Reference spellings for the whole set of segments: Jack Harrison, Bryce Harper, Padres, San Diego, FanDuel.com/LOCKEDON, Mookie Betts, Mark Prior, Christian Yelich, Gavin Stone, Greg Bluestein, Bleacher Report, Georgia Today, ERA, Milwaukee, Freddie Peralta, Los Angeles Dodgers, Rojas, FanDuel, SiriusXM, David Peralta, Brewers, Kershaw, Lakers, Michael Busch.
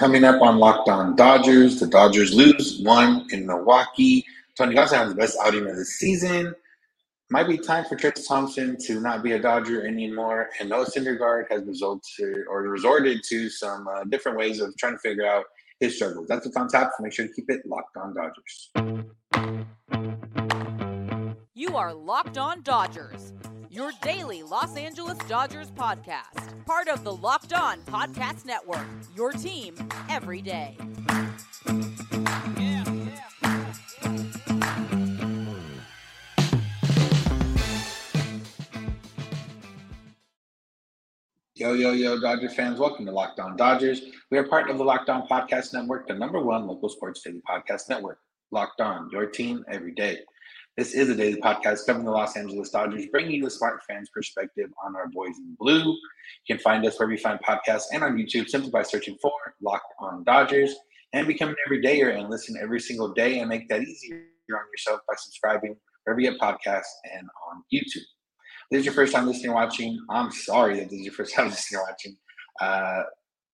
Coming up on Locked On Dodgers, the Dodgers lose one in Milwaukee. Tony Gonsolin has the best outing of the season. Might be time for Trayce Thompson to not be a Dodger anymore. And Noah Syndergaard has resorted to some different ways of trying to figure out his struggles. That's what's on tap, so make sure to keep it Locked On Dodgers. You are Locked On Dodgers, your daily Los Angeles Dodgers podcast. Part of the Locked On Podcast Network, your team every day. Yo, Dodger fans, welcome to Locked On Dodgers. We are part of the Locked On Podcast Network, the number one local sports daily podcast network. Locked On, your team every day. This is a daily podcast covering the Los Angeles Dodgers, bringing you the smart fans' perspective on our boys in blue. You can find us wherever you find podcasts and on YouTube simply by searching for Locked On Dodgers, and become an everydayer and listen every single day and make that easier on yourself by subscribing wherever you get podcasts and on YouTube. This is your first time listening or watching. I'm sorry that this is your first time listening or watching.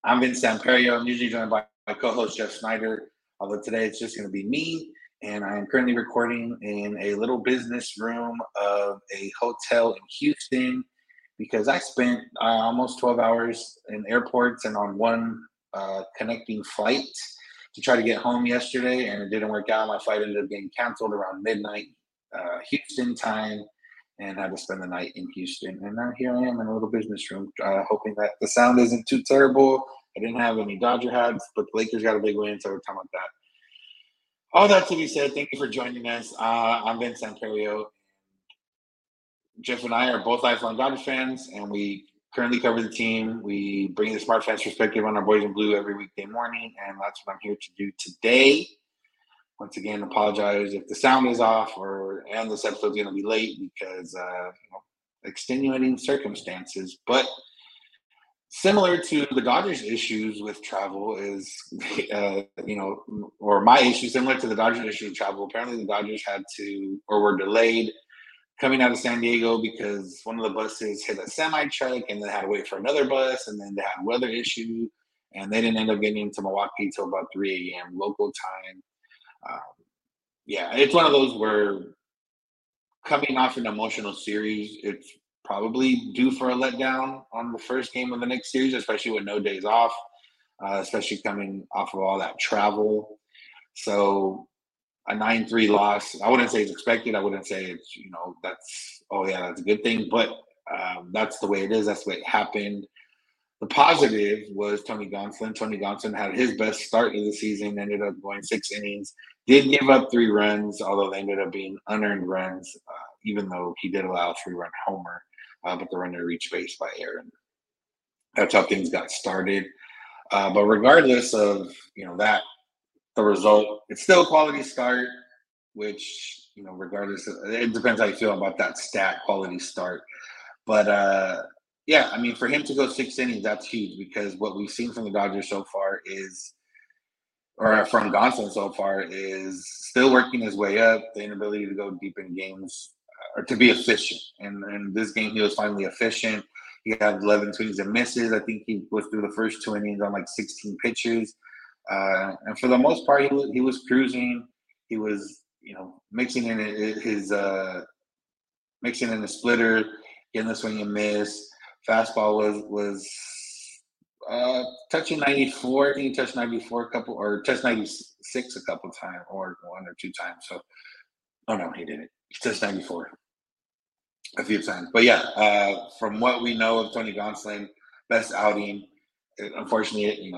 I'm Vince Samperio. I'm usually joined by my co-host, Jeff Snider, although today it's just going to be me, and I am currently recording in a little business room of a hotel in Houston because I spent almost 12 hours in airports and on one connecting flight to try to get home yesterday, and it didn't work out. My flight ended up getting canceled around midnight Houston time, and had to spend the night in Houston. And now here I am in a little business room, hoping that the sound isn't too terrible. I didn't have any Dodger hats, but the Lakers got a big win, so we're talking about that. All that to be said, thank you for joining us. I'm Vince Samperio. Jeff and I are both lifelong Dodger fans, and we currently cover the team. We bring the smart fans perspective on our boys in blue every weekday morning, and that's what I'm here to do today. Once again, apologize if the sound is off, and this episode's going to be late because extenuating circumstances. But similar to the Dodgers' issues with travel is, or my issue similar to the Dodgers' issue with travel. Apparently, the Dodgers were delayed coming out of San Diego because one of the buses hit a semi truck, and then had to wait for another bus, and then they had weather issue, and they didn't end up getting into Milwaukee till about 3 a.m. local time. It's one of those where coming off an emotional series, it's probably due for a letdown on the first game of the next series, especially with no days off, especially coming off of all that travel. So a 9-3 loss, I wouldn't say it's expected. I wouldn't say it's, that's a good thing, but that's the way it is. That's the way it happened. The positive was Tony Gonsolin. Tony Gonsolin had his best start of the season, ended up going 6 innings, did give up 3 runs, although they ended up being unearned runs, even though he did allow a 3-run homer, but the runner reached base by error. That's how things got started. But regardless of, the result, it's still a quality start, which, regardless, it depends how you feel about that stat, quality start. But, for him to go 6 innings, that's huge because what we've seen from the Dodgers so far is, or from Gonsolin so far, is still working his way up, the inability to go deep in games or to be efficient. And in this game, he was finally efficient. He had 11 swings and misses. I think he was through the first 2 innings on 16 pitches. And for the most part, he was cruising. He was, mixing in a splitter, getting the swing and miss. Fastball was touching 94. I think he touched 94 a couple, or touched 96 a couple times, or 1 or 2 times. So, oh no, he didn't. He touched 94 a few times. But from what we know of Tony Gonsolin, best outing. Unfortunately,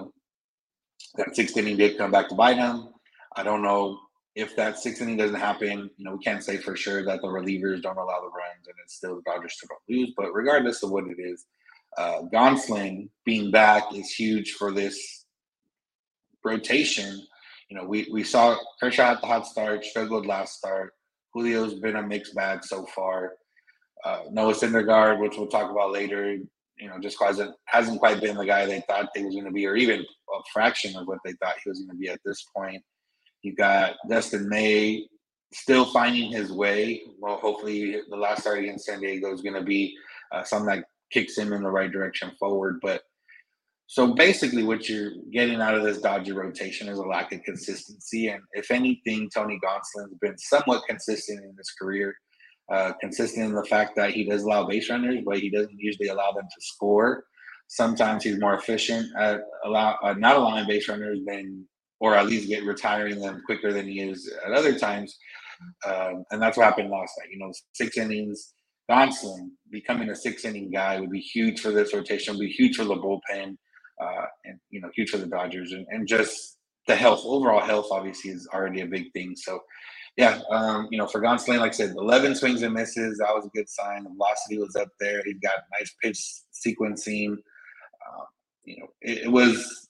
that 6th inning did come back to bite him. I don't know if that 6th inning doesn't happen. We can't say for sure that the relievers don't allow the runs, and it's still the Dodgers to don't lose. But regardless of what it is, Gonsolin being back is huge for this rotation. We saw Kershaw at the hot start, struggled last start. Julio's been a mixed bag so far. Noah Syndergaard, which we'll talk about later, just hasn't quite been the guy they thought they was going to be, or even a fraction of what they thought he was going to be at this point. You got Dustin May still finding his way. Well, hopefully the last start against San Diego is going to be something that kicks him in the right direction forward. But So basically what you're getting out of this Dodger rotation is a lack of consistency. And if anything, Tony Gonsolin has been somewhat consistent in his career, consistent in the fact that he does allow base runners, but he doesn't usually allow them to score. Sometimes he's more efficient at not allowing base runners than, or at least retiring them quicker than he is at other times. And that's what happened last night. You know, 6 innings. Gonsolin becoming a 6-inning guy would be huge for this rotation, would be huge for the bullpen. And, you know, huge for the Dodgers, and just the health, overall health, obviously, is already a big thing. So, yeah, you know, for Gonsolin, like I said, 11 swings and misses. That was a good sign. The velocity was up there. He got nice pitch sequencing. You know, it was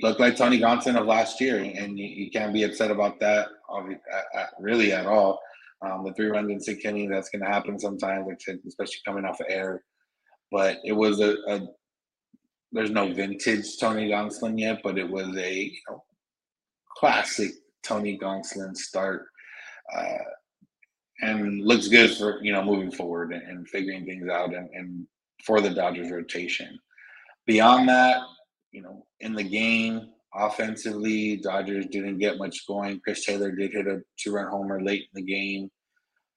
looked like Tony Gonsolin of last year, and you can't be upset about that, really, at all. The 3 runs in 6 innings, that's going to happen sometimes, like I said, especially coming off of air. But it was there's no vintage Tony Gonsolin yet, but it was a classic Tony Gonsolin start, and looks good for, moving forward and figuring things out and for the Dodgers rotation. Beyond that, in the game, offensively, Dodgers didn't get much going. Chris Taylor did hit a 2-run homer late in the game,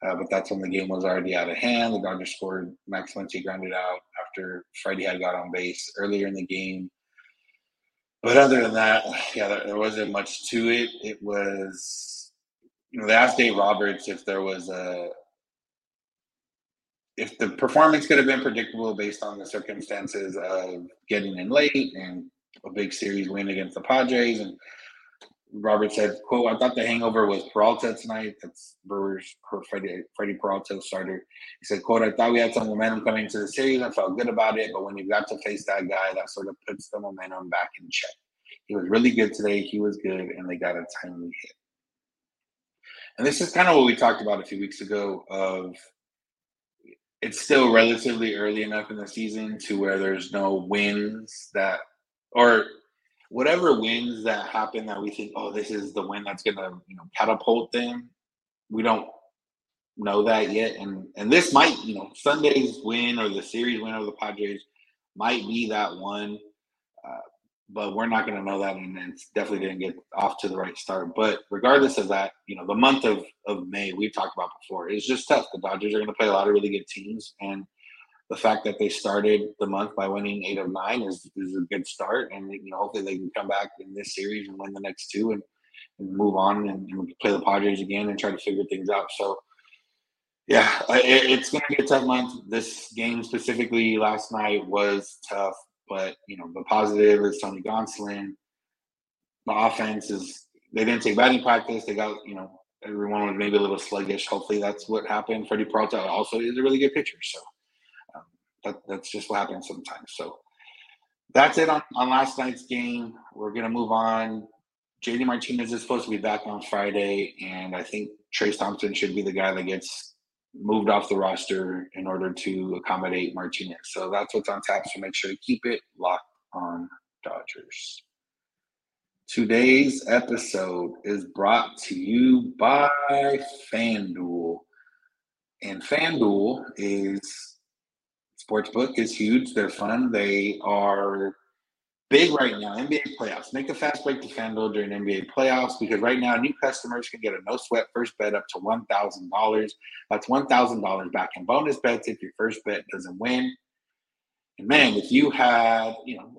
but that's when the game was already out of hand. The Dodgers scored. Max Muncy grounded out after Freddie had got on base earlier in the game. But other than that, yeah, there wasn't much to it. It was, they asked Dave Roberts if there was if the performance could have been predictable based on the circumstances of getting in late and a big series win against the Padres. And Robert said, quote, "I thought the hangover was Peralta tonight." That's Brewers, Freddie Peralta, starter. He said, quote, "I thought we had some momentum coming into the series and felt good about it. But when you got to face that guy, that sort of puts the momentum back in check. He was really good today. He was good. And they got a timely hit." And this is kind of what we talked about a few weeks ago of it's still relatively early enough in the season to where there's no wins that, or whatever wins that happen that we think, this is the win that's going to, catapult them. We don't know that yet. And this might, Sunday's win or the series win over the Padres might be that one. But we're not going to know that. And it's definitely didn't get off to the right start. But regardless of that, the month of May, we've talked about before, it's just tough. The Dodgers are going to play a lot of really good teams. And the fact that they started the month by winning 8 of 9 is a good start. And hopefully they can come back in this series and win the next 2 and move on and play the Padres again and try to figure things out. So, yeah, it's going to be a tough month. This game specifically last night was tough. But, the positive is Tony Gonsolin. The offense is – they didn't take batting practice. They got, everyone was maybe a little sluggish. Hopefully that's what happened. Freddie Peralta also is a really good pitcher, so. That's just what happens sometimes. So that's it on last night's game. We're going to move on. J.D. Martinez is supposed to be back on Friday, and I think Trayce Thompson should be the guy that gets moved off the roster in order to accommodate Martinez. So that's what's on tap, so make sure to keep it locked on Dodgers. Today's episode is brought to you by FanDuel. And FanDuel is – Sportsbook is huge. They're fun. They are big right now. NBA playoffs. Make a fast break to FanDuel during NBA playoffs because right now new customers can get a no-sweat first bet up to $1,000. That's $1,000 back in bonus bets if your first bet doesn't win. And, man, if you have,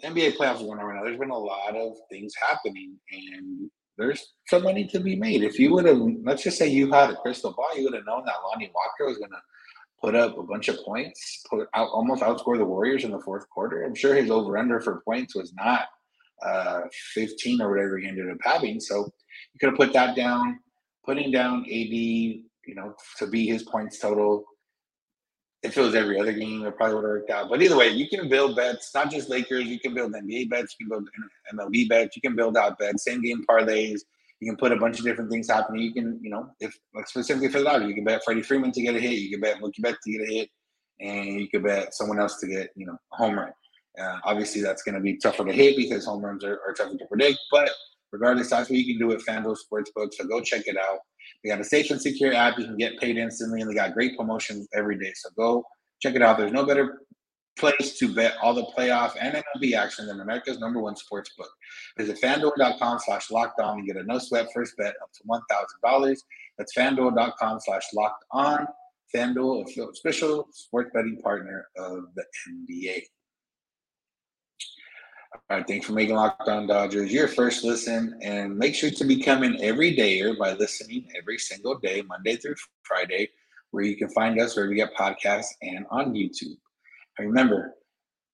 NBA playoffs are going on right now. There's been a lot of things happening, and there's some money to be made. If you would have, let's just say you had a crystal ball, you would have known that Lonnie Walker was going to put up a bunch of points, almost outscore the Warriors in the fourth quarter. I'm sure his over-under for points was not 15 or whatever he ended up having. So you could have put that down, putting down AD, to be his points total. If it was every other game, it probably would have worked out. But either way, you can build bets, not just Lakers. You can build NBA bets. You can build MLB bets. You can build out bets, same-game parlays. You can put a bunch of different things happening. You can, if like specifically for the Dodgers, you can bet Freddie Freeman to get a hit. You can bet Mookie Betts to get a hit, and you can bet someone else to get, a home run. Obviously, that's going to be tougher to hit because home runs are tougher to predict. But regardless, that's what you can do at FanDuel Sportsbook. So go check it out. They got a safe and secure app. You can get paid instantly, and they got great promotions every day. So go check it out. There's no better place to bet all the playoff and MLB action in America's number one sports book. Visit FanDuel.com/lockedon and get a no-sweat first bet up to $1,000. That's FanDuel.com/lockedon. FanDuel, official sports betting partner of the NBA. All right, thanks for making Locked On Dodgers your first listen, and make sure to become an everydayer by listening every single day, Monday through Friday, where you can find us wherever you get podcasts and on YouTube. And remember,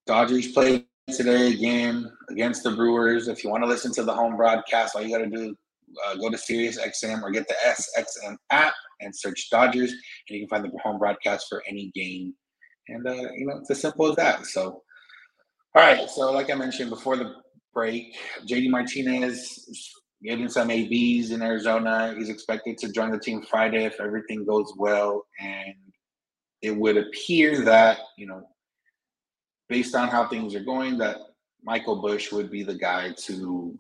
Dodgers play today again against the Brewers. If you want to listen to the home broadcast, all you got to do go to SiriusXM or get the SXM app and search Dodgers, and you can find the home broadcast for any game. And, it's as simple as that. So, all right, so like I mentioned before the break, J.D. Martinez gave him some ABs in Arizona. He's expected to join the team Friday if everything goes well. And it would appear that, based on how things are going, that Michael Busch would be the guy to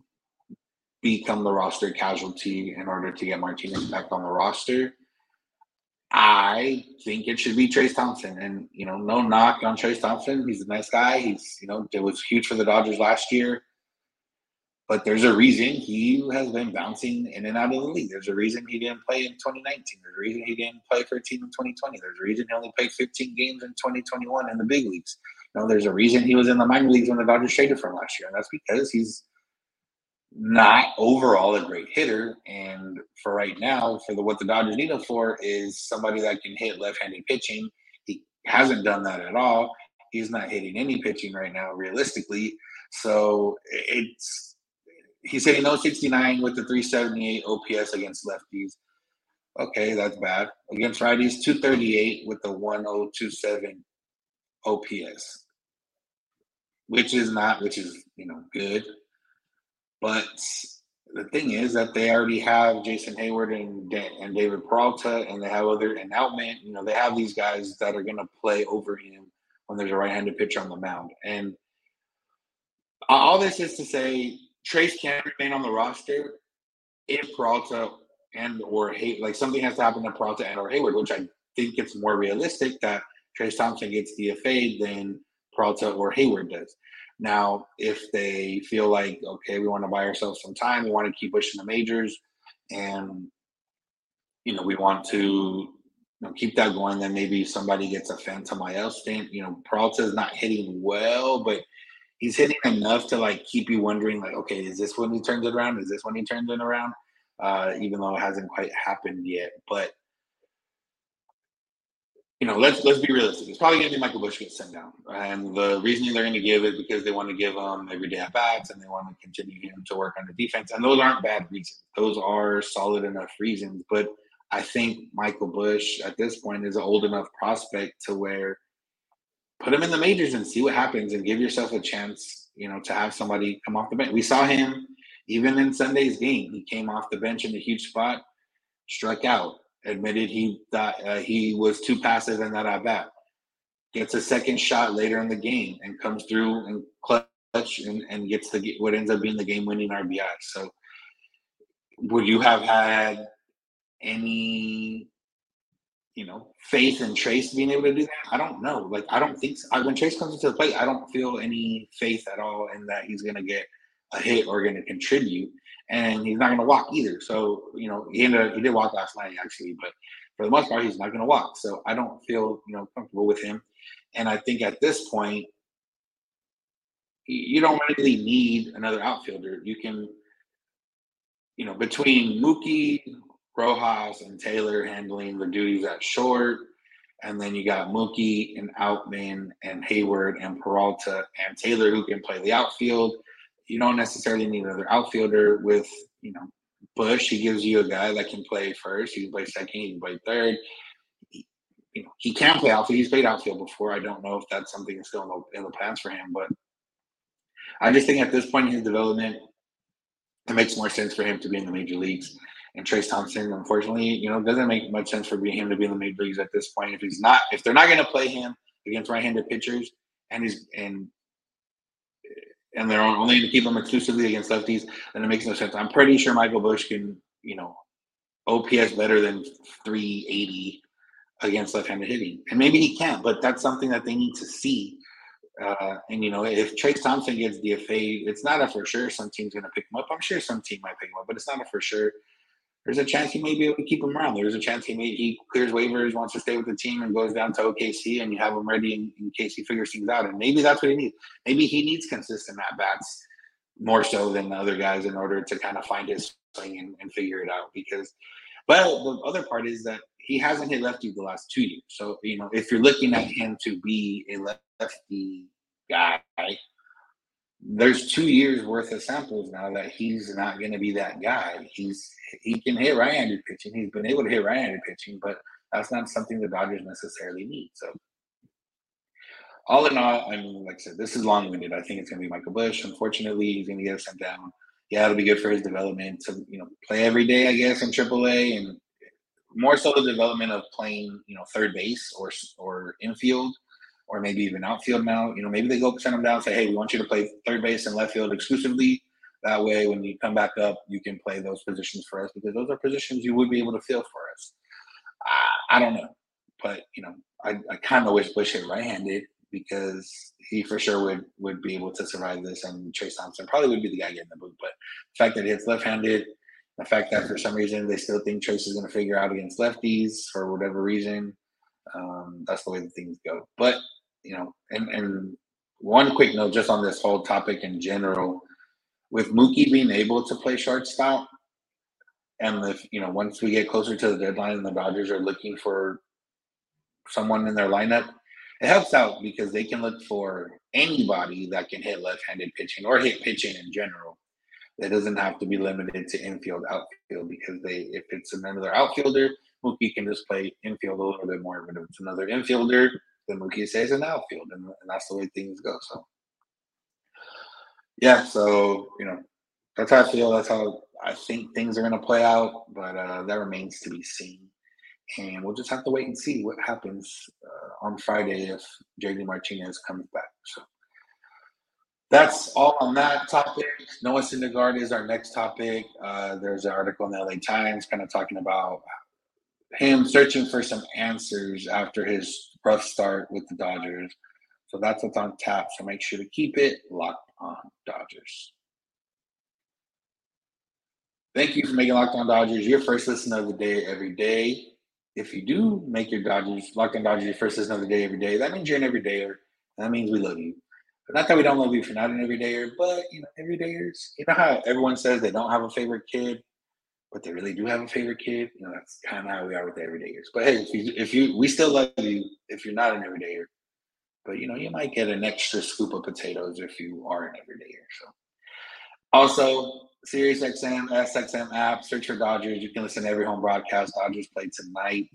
become the roster casualty in order to get Martinez back on the roster. I think it should be Trayce Thompson, and no knock on Trayce Thompson. He's a nice guy. He's it was huge for the Dodgers last year, but there's a reason he has been bouncing in and out of the league. There's a reason he didn't play in 2019. There's a reason he didn't play for a team in 2020. There's a reason he only played 15 games in 2021 in the big leagues. There's a reason he was in the minor leagues when the Dodgers traded for him last year, and that's because he's not overall a great hitter, and for right now, what the Dodgers need him for is somebody that can hit left-handed pitching. He hasn't done that at all. He's not hitting any pitching right now, realistically. So he's hitting 0.69 with the 378 OPS against lefties. Okay, that's bad. Against righties, 238 with the 1.027 OPS, which is good. But the thing is that they already have Jason Hayward and David Peralta, and they have Outman. They have these guys that are going to play over him when there's a right-handed pitcher on the mound. And all this is to say, Trayce can't remain on the roster if Peralta and/or Hayward, something has to happen to Peralta and/or Hayward, which I think it's more realistic that Trayce Thompson gets DFA'd than Peralta or Hayward does. Now, if they feel like, okay, we want to buy ourselves some time, we want to keep pushing the majors, and, we want to keep that going, then maybe somebody gets a phantom IL stint. Peralta is not hitting well, but he's hitting enough to, keep you wondering, okay, is this when he turns it around? Is this when he turns it around? Even though it hasn't quite happened yet. But, let's be realistic. It's probably going to be Michael Busch gets sent down. And the reasoning they're going to give is because they want to give him everyday at-bats and they want to continue him to work on the defense. And those aren't bad reasons. Those are solid enough reasons. But I think Michael Busch at this point is an old enough prospect to where put him in the majors and see what happens and give yourself a chance, to have somebody come off the bench. We saw him even in Sunday's game. He came off the bench in a huge spot, struck out. Admitted he thought he was too passive in that at-bat. Gets a second shot later in the game and comes through and clutch and gets what ends up being the game-winning RBI. So would you have had any, faith in Trayce being able to do that? I don't know. I don't think so. When Trayce comes into the plate, I don't feel any faith at all in that he's going to get a hit or going to contribute. And he's not going to walk either. So, he did walk last night, actually. But for the most part, he's not going to walk. So I don't feel, comfortable with him. And I think at this point, you don't really need another outfielder. You can, between Mookie, Rojas, and Taylor handling the duties at short, and then you got Mookie and Outman and Hayward and Peralta and Taylor who can play the outfield. You don't necessarily need another outfielder. With, Busch, he gives you a guy that can play first. He can play second. He can play third. He can play outfield. He's played outfield before. I don't know if that's something that's still in the plans for him, but I just think at this point in his development, it makes more sense for him to be in the major leagues. And Trayce Thompson, unfortunately, doesn't make much sense for him to be in the major leagues at this point. If they're not going to play him against right-handed pitchers, and they're only going to keep him exclusively against lefties, then it makes no sense. I'm pretty sure Michael Busch can, OPS better than 380 against left-handed hitting. And maybe he can't, but that's something that they need to see And, you know, if Trayce Thompson gets DFA, it's not a for sure some team's going to pick him up. I'm sure some team might pick him up, but it's not a for sure. There's a chance he may be able to keep him around. There's a chance he clears waivers, wants to stay with the team, and goes down to OKC, and you have him ready in case he figures things out. And maybe that's what he needs. Maybe he needs consistent at-bats more so than the other guys in order to kind of find his swing and figure it out. Because, well, the other part is that he hasn't hit lefty the last 2 years. So, you know, if you're looking at him to be a lefty guy, there's 2 years worth of samples now that he's not going to be that guy. He can hit right-handed pitching. He's been able to hit right-handed pitching, but that's not something the Dodgers necessarily need. So, all in all, I mean, like I said, this is long-winded. I think it's going to be Michael Busch. Unfortunately, he's going to get sent down. Yeah, it'll be good for his development to, you know, play every day, I guess, in AAA, and more so the development of playing, you know, third base or infield, or maybe even outfield now. You know, maybe they go send him down and say, hey, we want you to play third base and left field exclusively. That way, when you come back up, you can play those positions for us, because those are positions you would be able to fill for us. I don't know. But, you know, I kind of wish Busch hit right-handed, because he for sure would be able to survive this. And Trayce Thompson probably would be the guy getting the boot. But the fact that he hits left-handed, the fact that for some reason they still think Trayce is going to figure out against lefties for whatever reason, that's the way that things go. But, you know, and one quick note just on this whole topic in general, with Mookie being able to play shortstop, and if, you know, once we get closer to the deadline and the Dodgers are looking for someone in their lineup, it helps out because they can look for anybody that can hit left-handed pitching or hit pitching in general. It doesn't have to be limited to infield, outfield, because if it's another outfielder, Mookie can just play infield a little bit more. But if it's another infielder, then Mookie stays in the outfield, and that's the way things go. So, yeah, so, you know, that's how I feel. That's how I think things are going to play out, but that remains to be seen. And we'll just have to wait and see what happens on Friday if J.D. Martinez comes back. So that's all on that topic. Noah Syndergaard is our next topic. There's an article in the LA Times kind of talking about him searching for some answers after his rough start with the Dodgers. So that's what's on tap. So make sure to keep it locked on Dodgers. Thank you for making Locked On Dodgers your first listen of the day every day. If you do make your Dodgers, Locked On Dodgers, your first listen of the day every day, that means you're an everydayer. That means we love you. But not that we don't love you if you're not an everydayer, but, you know, everydayers, you know how everyone says they don't have a favorite kid, but they really do have a favorite kid. You know, that's kind of how we are with the everydayers. But hey, we still love you if you're not an everydayer. But, you know, you might get an extra scoop of potatoes if you are an everydayer. So, also, SiriusXM, SXM app, search for Dodgers. You can listen to every home broadcast. Dodgers play tonight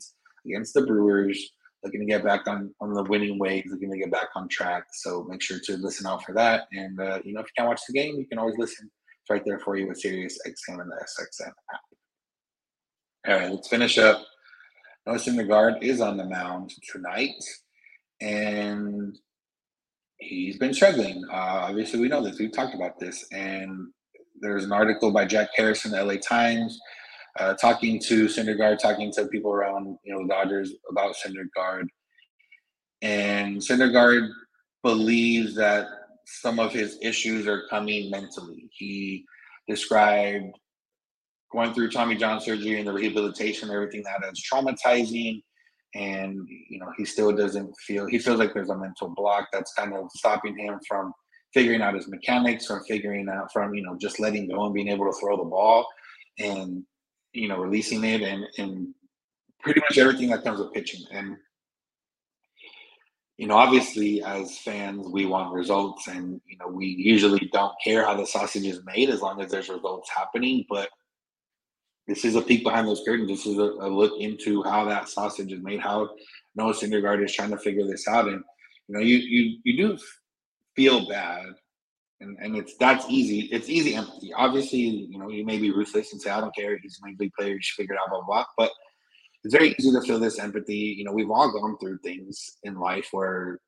against the Brewers. Looking to get back on the winning ways. Looking to get back on track. So make sure to listen out for that. And, you know, if you can't watch the game, you can always listen. It's right there for you with SiriusXM and the SXM app. All right, let's finish up. Noah Syndergaard is on the mound tonight, and he's been struggling. Obviously, we know this. We've talked about this. And there's an article by Jack Harrison, the LA Times, talking to Syndergaard, talking to people around, you know, the Dodgers about Syndergaard. And Syndergaard believes that some of his issues are coming mentally. He described going through Tommy John surgery and the rehabilitation, everything that is traumatizing. And, you know, he still doesn't feel, he feels like there's a mental block that's kind of stopping him from figuring out his mechanics, from figuring out, from, you know, just letting go and being able to throw the ball and, you know, releasing it and pretty much everything that comes with pitching. And, you know, obviously, as fans, we want results, and, you know, we usually don't care how the sausage is made as long as there's results happening. But this is a peek behind those curtains. This is a look into how that sausage is made, how Noah Syndergaard is trying to figure this out. And, you know, you do feel bad, and that's easy. It's easy empathy. Obviously, you know, you may be ruthless and say, I don't care, he's my big player, you should figure it out, blah, blah, blah. But it's very easy to feel this empathy. You know, we've all gone through things in life where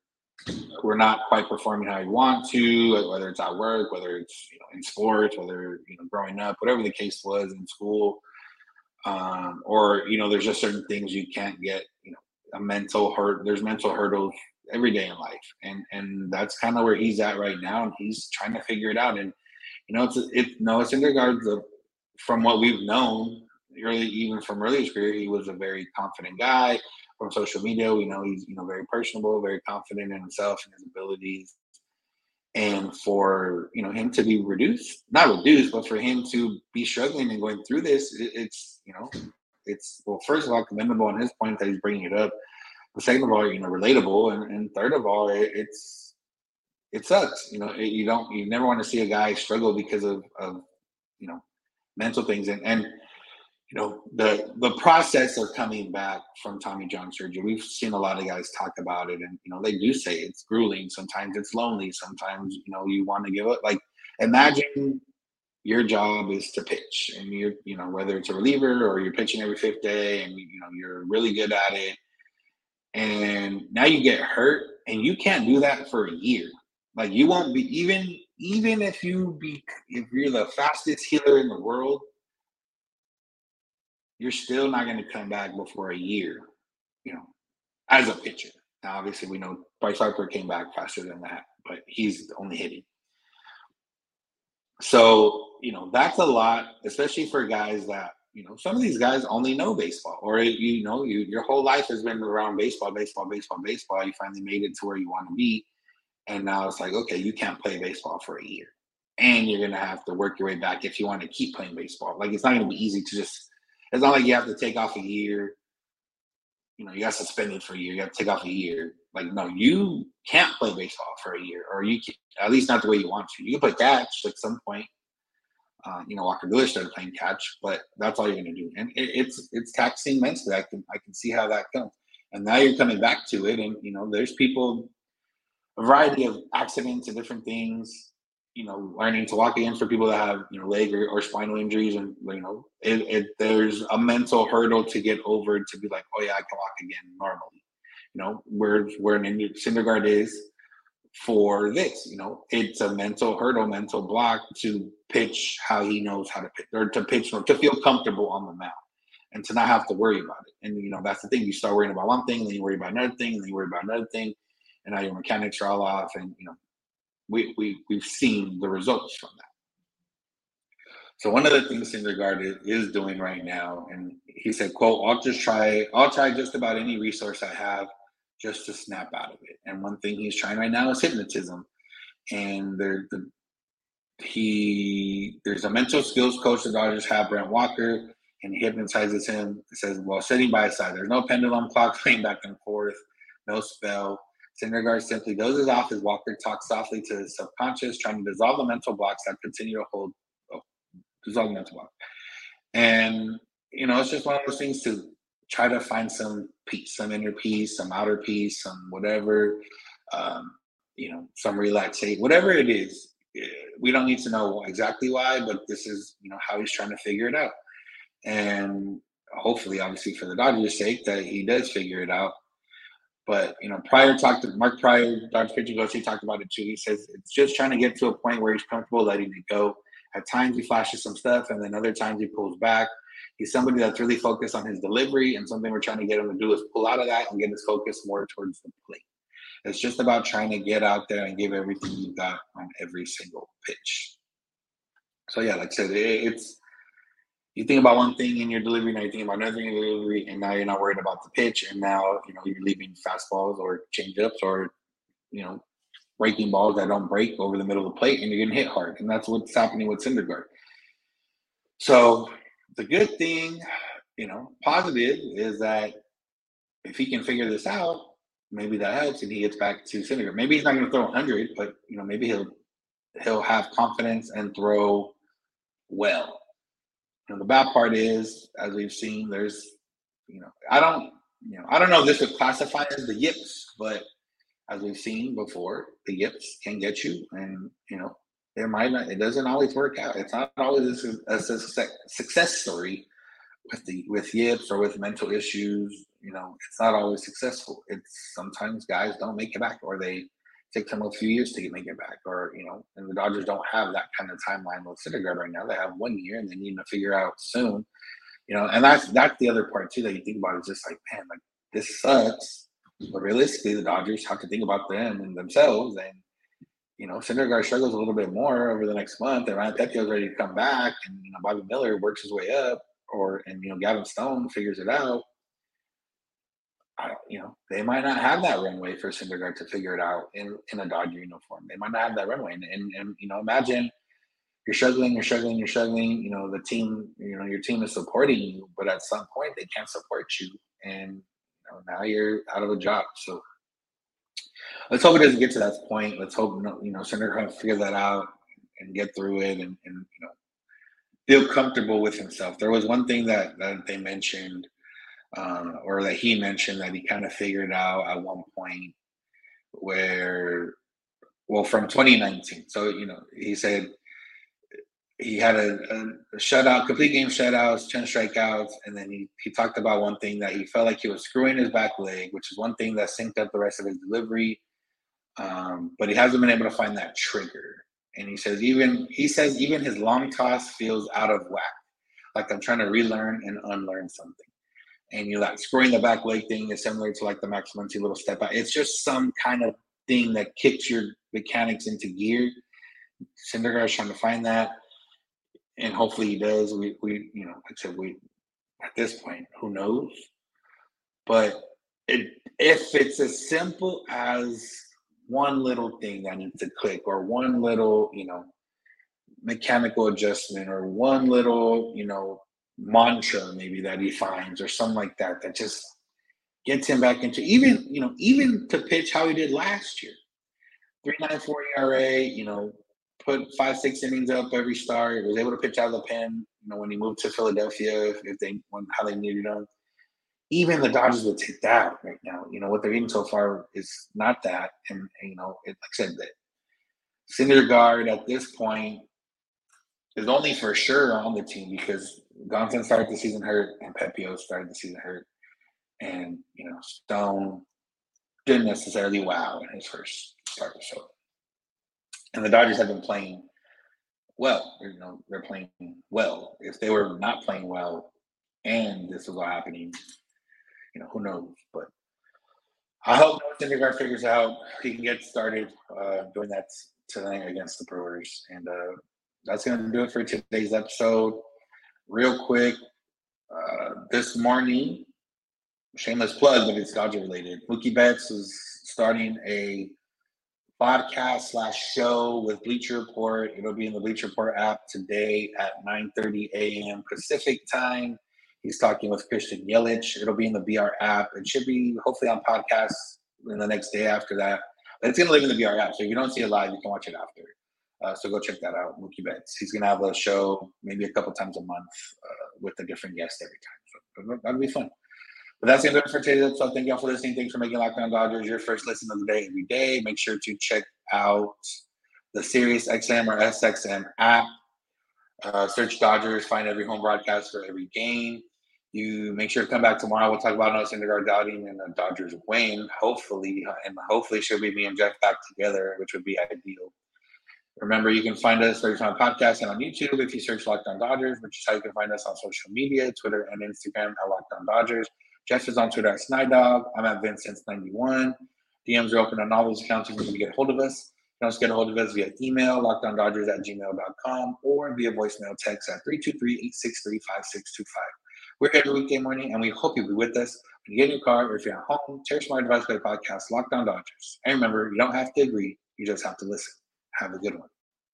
we're not quite performing how we want to, whether it's at work, whether it's, you know, in sports, whether, you know, growing up, whatever the case was in school, or, you know, there's just certain things you can't get, you know, a mental hurt. There's mental hurdles every day in life. And that's kind of where he's at right now. And he's trying to figure it out. And, you know, Noah Syndergaard, from what we've known, early, even from early in his career, he was a very confident guy. From social media, we know he's, you know, very personable, very confident in himself and his abilities. And for, you know, him to be but for him to be struggling and going through this, it's, well, first of all, commendable on his point that he's bringing it up. But second of all, you know, relatable. And third of all, it sucks. You know, you never want to see a guy struggle because of you know, mental things. And you know, the process of coming back from Tommy John surgery, we've seen a lot of guys talk about it. And, you know, they do say it's grueling. Sometimes it's lonely. Sometimes, you know, you want to give up. Like, imagine your job is to pitch, and you're, you know, whether it's a reliever or you're pitching every fifth day and, you know, you're really good at it. And now you get hurt and you can't do that for a year. Like, you won't be, even if you're the fastest healer in the world, you're still not going to come back before a year, you know, as a pitcher. Now, obviously, we know Bryce Harper came back faster than that, but he's only hitting. So, you know, that's a lot, especially for guys that, you know, some of these guys only know baseball, or, you know, your whole life has been around baseball. You finally made it to where you want to be. And now it's like, okay, you can't play baseball for a year, and you're going to have to work your way back if you want to keep playing baseball. Like, it's not going to be easy to just, it's not like you have to take off a year. You know, you got suspended for a year. You have to take off a year. Like, no, you can't play baseball for a year, or you can, at least not the way you want to. You can play catch at some point. You know, Walker Busch started playing catch, but that's all you're going to do. And it's taxing mentally. I can see how that comes. And now you're coming back to it. And, you know, there's people, a variety of accidents and different things. You know, learning to walk again for people that have, you know, leg or spinal injuries, and, you know, there's a mental hurdle to get over to be like, oh yeah, I can walk again normally. You know, where Syndergaard is for this. You know, it's a mental hurdle, mental block to pitch how he knows how to pitch, or to pitch or to feel comfortable on the mound, and to not have to worry about it. And, you know, that's the thing. You start worrying about one thing, then you worry about another thing, and then you worry about another thing, and now your mechanics are all off, and, you know. We've seen the results from that. So one of the things Syndergaard is doing right now, and he said, quote, I'll try just about any resource I have just to snap out of it. And one thing he's trying right now is hypnotism. And there's a mental skills coach the Dodgers have, Brent Walker, and he hypnotizes him. It says, well, sitting by his side, there's no pendulum clock playing back and forth, no spell. Syndergaard simply dozes off as Walker talks softly to his subconscious, trying to dissolve the mental blocks that continue to dissolve the mental block. And, you know, it's just one of those things to try to find some peace, some inner peace, some outer peace, some whatever, you know, some relaxation, whatever it is. We don't need to know exactly why, but this is, you know, how he's trying to figure it out. And hopefully, obviously, for the Dodgers' sake, that he does figure it out. But, you know, Mark Pryor, Dodgers pitching coach, he talked about it too. He says it's just trying to get to a point where he's comfortable letting it go. At times he flashes some stuff, and then other times he pulls back. He's somebody that's really focused on his delivery, and something we're trying to get him to do is pull out of that and get his focus more towards the plate. It's just about trying to get out there and give everything you've got on every single pitch. So, yeah, like I said, it's – you think about one thing in your delivery, now you think about another thing in your delivery, and now you're not worried about the pitch, and now, you know, you're leaving fastballs or changeups or, you know, breaking balls that don't break over the middle of the plate, and you're getting hit hard. And that's what's happening with Syndergaard. So the good thing, you know, positive, is that if he can figure this out, maybe that helps and he gets back to Syndergaard. Maybe he's not going to throw 100, but, you know, maybe he'll have confidence and throw well. You know, the bad part is, as we've seen, there's, I don't know if this would classify as the yips, but as we've seen before, the yips can get you, and, you know, it doesn't always work out. It's not always a success story with yips or with mental issues. You know, it's not always successful. It's sometimes guys don't make it back, or they take them a few years to make it back, or, you know, and the Dodgers don't have that kind of timeline with Syndergaard right now. They have 1 year, and they need to figure out soon, you know. And that's the other part too that you think about, is just like, man, like, this sucks, But realistically, the Dodgers have to think about them and themselves. And, you know, Syndergaard struggles a little bit more over the next month. And Ryan Tepio's ready to come back. And, you know, Bobby Miller works his way up. And, you know, Gavin Stone figures it out. You know, they might not have that runway for Syndergaard to figure it out in a Dodger uniform. They might not have that runway. And you know, imagine you're struggling. You know, the team, you know, your team is supporting you, but at some point they can't support you. And you know, now you're out of a job. So let's hope it doesn't get to that point. Let's hope, you know, Syndergaard figures that out and get through it and you know, feel comfortable with himself. There was one thing that they mentioned. Or that he mentioned that he kind of figured out at one point from 2019. So, you know, he said he had a shutout, complete game shutouts, 10 strikeouts. And then he talked about one thing that he felt like he was screwing his back leg, which is one thing that synced up the rest of his delivery. But he hasn't been able to find that trigger. And he says even his long toss feels out of whack. Like I'm trying to relearn and unlearn something. And you're like screwing the back leg thing is similar to like the Max Muncy little step out. It's just some kind of thing that kicks your mechanics into gear. Syndergaard's trying to find that, and hopefully he does. We you know, like I said, we at this point, who knows? But if it's as simple as one little thing that needs to click, or one little, you know, mechanical adjustment, or one little, you know, mantra maybe that he finds, or something like that just gets him back into even to pitch how he did last year, 3.94 ERA, you know, put 5-6 innings up every start, was able to pitch out of the pen, you know, when he moved to Philadelphia how they needed him. Even the Dodgers would take that right now. You know, what they're getting so far is not that, and you know, it, like I said, that Syndergaard at this point is only for sure on the team because Gonsolin started the season hurt, and Pepio started the season hurt. And, you know, Stone didn't necessarily wow in his first start or so. And the Dodgers have been playing well. You know, they're playing well. If they were not playing well and this was all happening, you know, who knows? But I hope Syndergaard figures out he can get started doing that tonight against the Brewers. And that's going to do it for today's episode. Real quick, this morning, shameless plug, but it's Dodger related. Mookie Betts is starting a podcast/show with Bleacher Report. It'll be in the Bleacher Report app today at 9:30 a.m. Pacific time. He's talking with Christian Yelich. It'll be in the BR app. It should be hopefully on podcasts in the next day after that. But it's going to live in the BR app, so if you don't see it live, you can watch it after. So go check that out, Mookie Betts. He's going to have a show maybe a couple times a month with a different guest every time. So that'll be fun. But that's going to do it for today's episode. Thank you all for listening. Thanks for making Locked On Dodgers your first listen of the day every day. Make sure to check out the SiriusXM or SXM app. Search Dodgers. Find every home broadcast for every game. You make sure to come back tomorrow. We'll talk about Noah Syndergaard outing and the Dodgers win, hopefully. And hopefully she'll be me and Jeff back together, which would be ideal. Remember, you can find us on podcasts and on YouTube if you search Locked On Dodgers, which is how you can find us on social media, Twitter and Instagram at Locked On Dodgers. Jeff is on Twitter at Snidog. I'm at Vincent91. DMs are open on all those accounts if you want to get a hold of us. You can also get a hold of us via email, lockedondodgers@gmail.com, or via voicemail text at 323-863-5625. We're here every weekday morning, and we hope you'll be with us. When you get in your car or if you're at home, share smart device play podcast, Locked On Dodgers. And remember, you don't have to agree. You just have to listen. Have a good one.